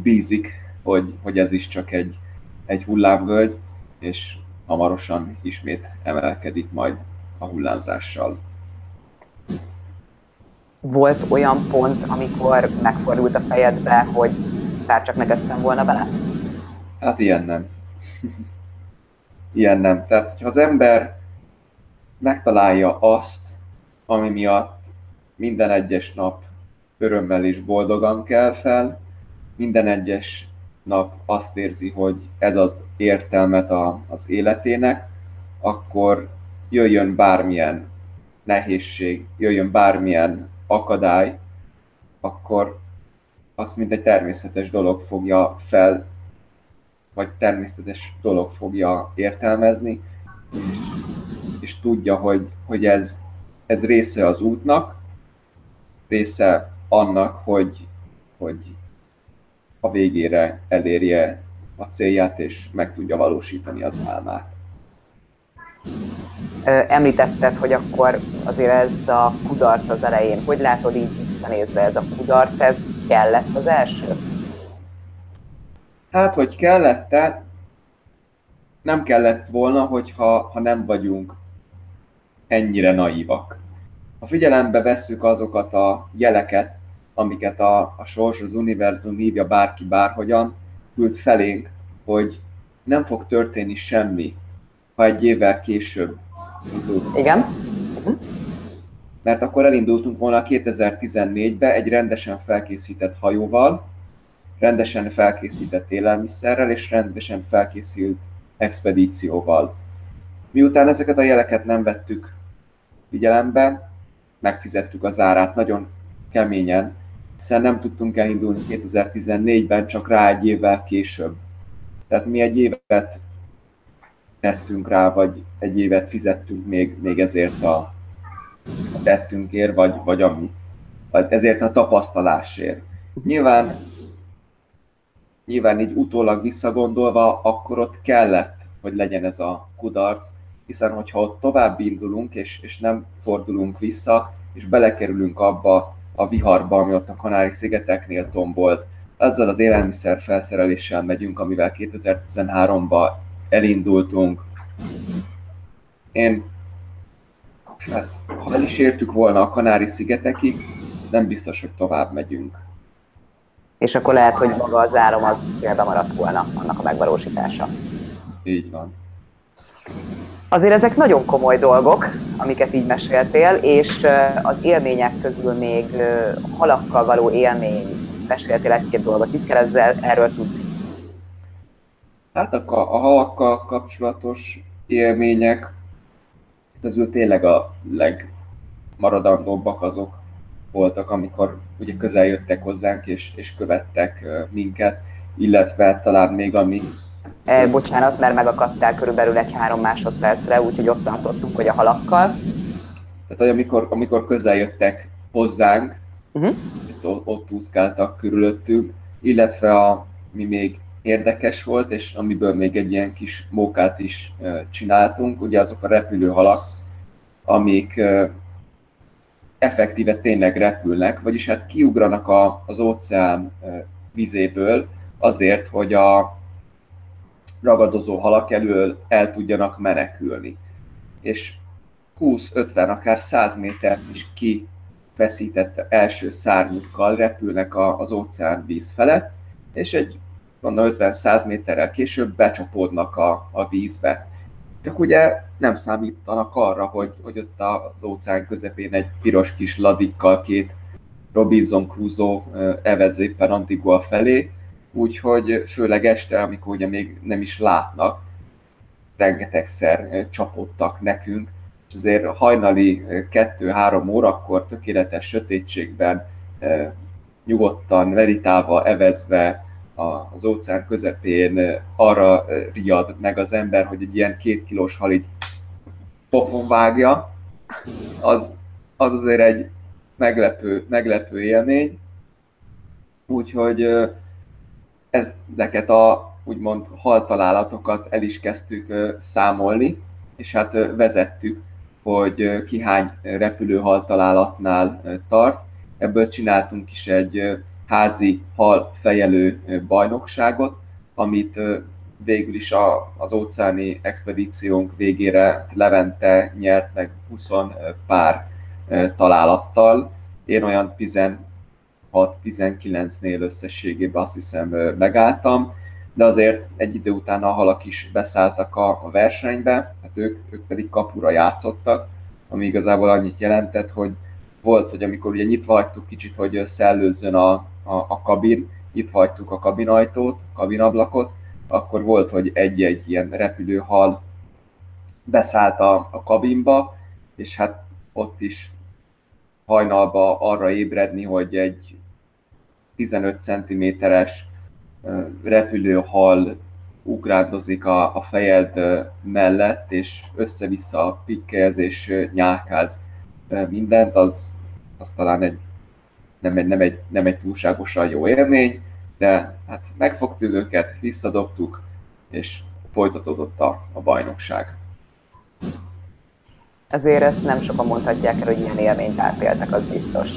bízik, hogy ez is csak egy hullámvölgy, és hamarosan ismét emelkedik majd a hullámzással. Volt olyan pont, amikor megfordult a fejedbe, hogy bárcsak megesztem volna vele? Hát ilyen nem. Ilyen nem. Tehát, hogyha az ember megtalálja azt, ami miatt minden egyes nap örömmel és boldogan kell fel, minden egyes nap azt érzi, hogy ez az értelmet az életének, akkor jöjjön bármilyen nehézség, jöjjön bármilyen akadály, akkor azt mint egy természetes dolog fogja fel, vagy természetes dolog fogja értelmezni, és tudja, hogy ez része az útnak, része annak, hogy a végére elérje a célját, és meg tudja valósítani az álmát. Említetted, hogy akkor azért ez a kudarc az elején. Hogy látod így nézve, ez a kudarc, ez kellett az első? Hát, hogy kellett-e, nem kellett volna, hogyha nem vagyunk ennyire naívak. Ha figyelembe vesszük azokat a jeleket, amiket a sors, az univerzum, hívja bárki bárhogyan, küld felénk, hogy nem fog történni semmi, ha egy évvel később indultunk. Igen. Mert akkor elindultunk volna 2014-be egy rendesen felkészített hajóval, rendesen felkészített élelmiszerrel és rendesen felkészült expedícióval. Miután ezeket a jeleket nem vettük figyelembe, megfizettük az árát nagyon keményen, hiszen nem tudtunk elindulni 2014-ben, csak rá egy évvel később. Tehát mi egy évet tettünk rá, vagy egy évet fizettünk még ezért a tettünkért, vagy ami. Ezért a tapasztalásért. Nyilván így utólag visszagondolva, akkor ott kellett, hogy legyen ez a kudarc, hiszen hogyha ott tovább indulunk, és nem fordulunk vissza, és belekerülünk abba a viharba, ami ott a Kanári-szigeteknél tombolt, azzal az élelmiszer felszereléssel megyünk, amivel 2013-ban elindultunk. Hát, ha el is értük volna a Kanári-szigetekig, nem biztos, hogy tovább megyünk. És akkor lehet, hogy maga az álom az félbe maradt volna, annak a megvalósítása. Így van. Azért ezek nagyon komoly dolgok, amiket így meséltél, és az élmények közül még halakkal való élmény, meséltél egy-két dolgot. Mit kell ezzel erről tudni? Hát a halakkal kapcsolatos élmények közül tényleg a legmaradandóbbak azok voltak, amikor ugye közel jöttek hozzánk és követtek minket, illetve talán még ami... Bocsánat, mert megakadtál körülbelül egy 3 másodpercre, úgyhogy ott tartottunk, hogy a halakkal. Tehát, hogy amikor közel jöttek hozzánk, ott úszkáltak körülöttünk, illetve ami még érdekes volt, és amiből még egy ilyen kis mókát is csináltunk, ugye azok a repülőhalak, amik effektíve tényleg repülnek, vagyis hát kiugranak az óceán vizéből azért, hogy a ragadozó halak elől el tudjanak menekülni. És 20-50, akár 100 métert is kifeszített első szárnyukkal repülnek az óceán víz felett, és egy 50-100 méterrel később becsapódnak a vízbe. Csak ugye nem számítanak arra, hogy ott az óceán közepén egy piros kis ladikkal 2 Robinson Crusoe evez éppen Antigua felé, úgyhogy főleg este, amikor ugye még nem is látnak, rengetegszer csapódtak nekünk, és azért hajnali 2-3 órakor tökéletes sötétségben, nyugodtan, veritálva, evezve az óceán közepén arra riad meg az ember, hogy egy ilyen 2 kilós hal így pofon vágja, az azért egy meglepő élmény. Úgyhogy ezeket a úgymond haltalálatokat el is kezdtük számolni, és hát vezettük, hogy ki hány repülő haltalálatnál tart. Ebből csináltunk is egy házi hal fejelő bajnokságot, amit végül is az óceáni expedíciónk végére Levente nyert meg 20 pár találattal. Én olyan 16-19-nél összességében azt hiszem megálltam, de azért egy idő után a halak is beszálltak a versenybe, hát ők pedig kapura játszottak, ami igazából annyit jelentett, hogy volt, hogy amikor ugye nyitva hagytuk kicsit, hogy szellőzzön a kabin, itt hagytuk a kabinajtót, kabinablakot, akkor volt, hogy egy-egy ilyen repülőhal beszállt a kabinba, és hát ott is hajnalba arra ébredni, hogy egy 15 cm-es repülőhal ugrándozik a fejed mellett, és össze-vissza pikkez és nyálkáz mindent, az talán nem egy túlságosan jó élmény, de hát megfogtuk őket, visszadobtuk, és folytatódott a bajnokság. Azért ezt nem sokan mondhatják el, hogy ilyen élményt átéltek, az biztos.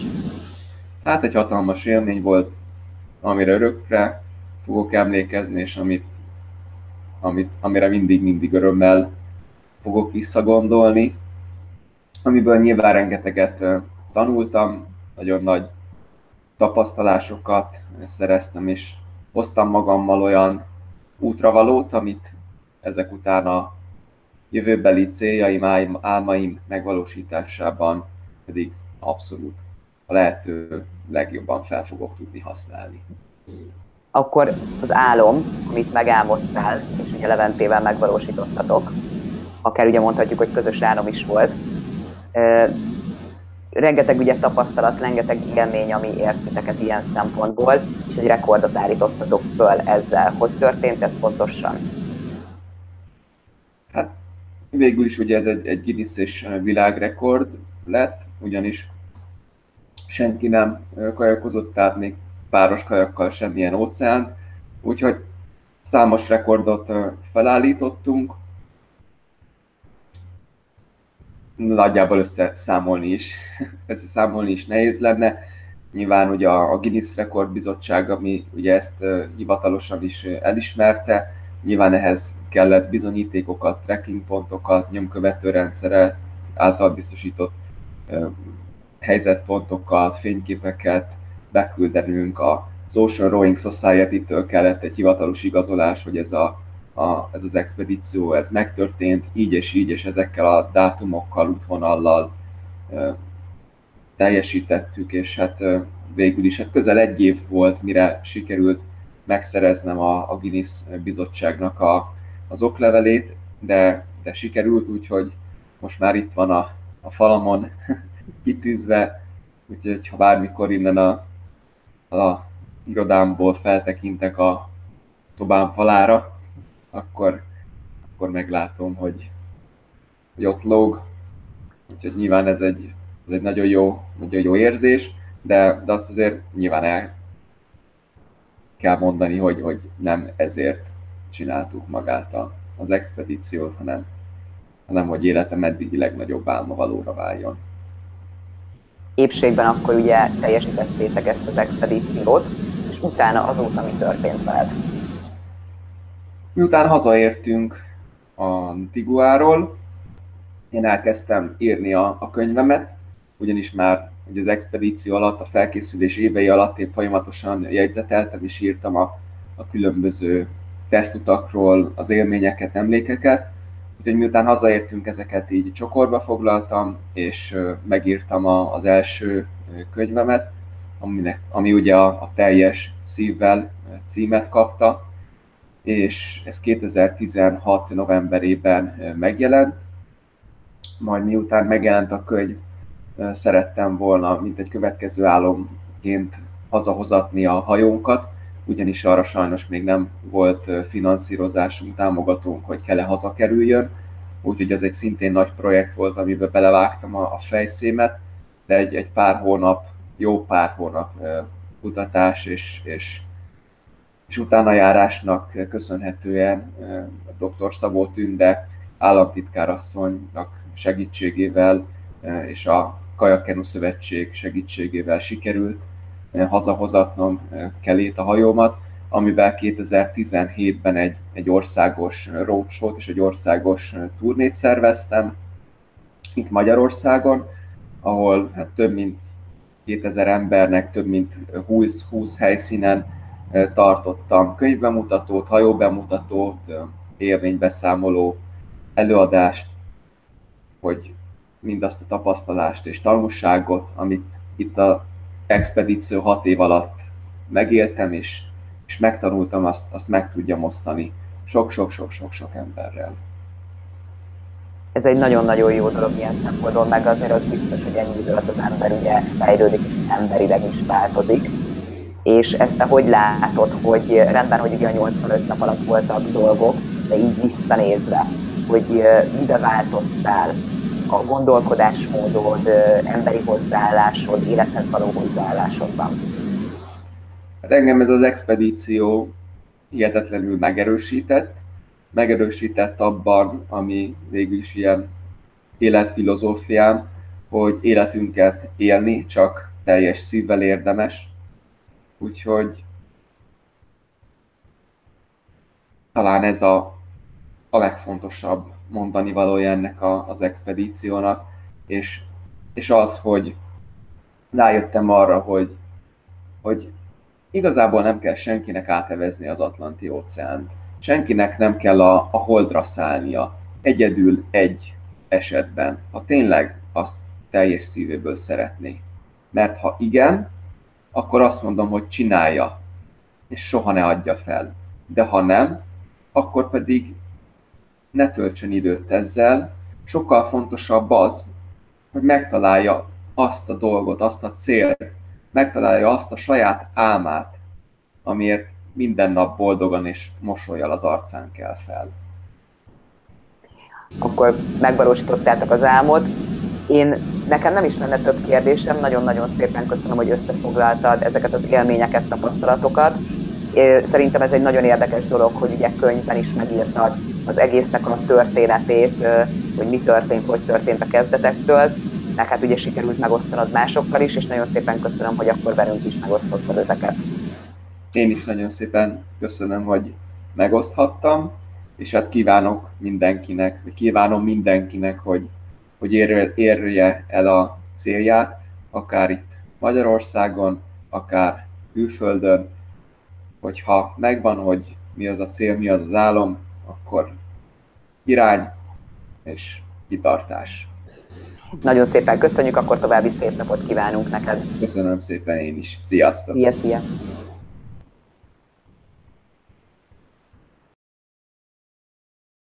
Hát egy hatalmas élmény volt, amire örökre fogok emlékezni, és amire mindig örömmel fogok visszagondolni, amiből nyilván rengeteget tanultam, nagyon nagy tapasztalásokat szereztem, és hoztam magammal olyan útravalót, amit ezek után a jövőbeli céljaim, álmaim megvalósításában pedig abszolút a lehető legjobban fel fogok tudni használni. Akkor az álom, amit megálmodtál, és ugye Leventével megvalósítottatok, akár ugye mondhatjuk, hogy közös álom is volt, rengeteg ugye tapasztalat, rengeteg élmény, ami ért titeket ilyen szempontból, és egy rekordot állítottatok föl ezzel. Hogy történt ez pontosan? Hát végül is ugye ez egy Guinness-es világrekord lett, ugyanis senki nem kajakozott, tehát még páros kajakkal semmilyen óceánt, úgyhogy számos rekordot felállítottunk, nagyjából összeszámolni is nehéz lenne. Nyilván ugye a Guinness Rekord Bizottság, ami ugye ezt hivatalosan is elismerte, nyilván ehhez kellett bizonyítékokat, trekkingpontokat, nyomkövető rendszerrel által biztosított helyzetpontokkal, fényképeket beküldenünk. Az Ocean Rowing Society-től kellett egy hivatalos igazolás, hogy ez az expedíció, ez megtörtént, így, és ezekkel a dátumokkal, útvonallal teljesítettük, és hát végül is hát közel egy év volt, mire sikerült megszereznem a Guinness bizottságnak az oklevelét, de sikerült, úgyhogy most már itt van a falamon kitűzve, úgyhogy ha bármikor innen a irodámból feltekintek a szobám falára, akkor meglátom, hogy ott lóg. Úgyhogy nyilván ez egy nagyon jó érzés, de azt azért nyilván el kell mondani, hogy nem ezért csináltuk magát az expedíciót, hanem hogy életem eddigi legnagyobb álma valóra váljon. Épségben akkor ugye teljesítettétek ezt az expedíciót, és utána azóta mi történt veled? Miután hazaértünk Antiguáról, én elkezdtem írni a könyvemet, ugyanis már ugye az expedíció alatt, a felkészülés évei alatt én folyamatosan jegyzeteltem és írtam a különböző tesztutakról az élményeket, emlékeket. Úgyhogy miután hazaértünk, ezeket így csokorba foglaltam, és megírtam az első könyvemet, ami ugye a Teljes szívvel címet kapta, és ez 2016. novemberében megjelent, majd miután megjelent a könyv, szerettem volna, mint egy következő álomként hazahozatni a hajónkat, ugyanis arra sajnos még nem volt finanszírozásunk, támogatónk, hogy kell-e hazakerüljön, úgyhogy ez egy szintén nagy projekt volt, amiben belevágtam a fejszémet, de egy pár hónap, jó pár hónap kutatás és utánajárásnak köszönhetően a dr. Szabó Tünde államtitkárasszonynak segítségével és a Kajakenu Szövetség segítségével sikerült hazahozatnom kelét a hajómat, amivel 2017-ben egy országos roadshow-t és egy országos turnét szerveztem itt Magyarországon, ahol hát több mint 2000 embernek, több mint 20 helyszínen tartottam könyvbemutatót, hajóbemutatót, élménybeszámoló előadást, hogy mindazt a tapasztalást és tanulságot, amit itt az expedíció 6 év alatt megéltem, és megtanultam, azt meg tudjam osztani sok-sok emberrel. Ez egy nagyon-nagyon jó dolog ilyen szempontból, meg azért az biztos, hogy ennyi idő alatt az ember ugye fejlődik, emberileg is változik. És ezt te hogy látod, hogy rendben, hogy ugye a 85 nap alatt voltak dolgok, de így visszanézve, hogy mibe változtál, a gondolkodásmódod, emberi hozzáállásod, élethez való hozzáállásodban? Hát engem ez az expedíció hihetetlenül megerősített. Megerősített abban, ami végül is ilyen életfilozófiám, hogy életünket élni csak teljes szívvel érdemes. Úgyhogy talán ez a legfontosabb mondani valója ennek az expedíciónak, és az, hogy rájöttem arra, hogy igazából nem kell senkinek átevezni az Atlanti-óceánt. Senkinek nem kell a holdra szállnia, egyedül egy esetben, ha tényleg azt teljes szívéből szeretné. Mert ha igen, akkor azt mondom, hogy csinálja, és soha ne adja fel. De ha nem, akkor pedig ne töltsön időt ezzel. Sokkal fontosabb az, hogy megtalálja azt a dolgot, azt a célt, megtalálja azt a saját álmát, amiért minden nap boldogan és mosollyal az arcán kell fel. Akkor megvalósítottátok az álmot. Nekem nem is lenne több kérdésem, nagyon-nagyon szépen köszönöm, hogy összefoglaltad ezeket az élményeket, tapasztalatokat. Szerintem ez egy nagyon érdekes dolog, hogy ugye könyvben is megírtad az egésznek a történetét, hogy mi történt, hogy történt a kezdetektől. Meg hát ugye sikerült megosztanod másokkal is, és nagyon szépen köszönöm, hogy akkor velünk is megosztottad ezeket. Én is nagyon szépen köszönöm, hogy megoszthattam, és hát kívánom mindenkinek, hogy érje el a célját, akár itt Magyarországon, akár külföldön, hogyha megvan, hogy mi az a cél, mi az az álom, akkor irány és kitartás. Nagyon szépen köszönjük, akkor további szép napot kívánunk neked. Köszönöm szépen én is. Sziasztok! Szia, szia!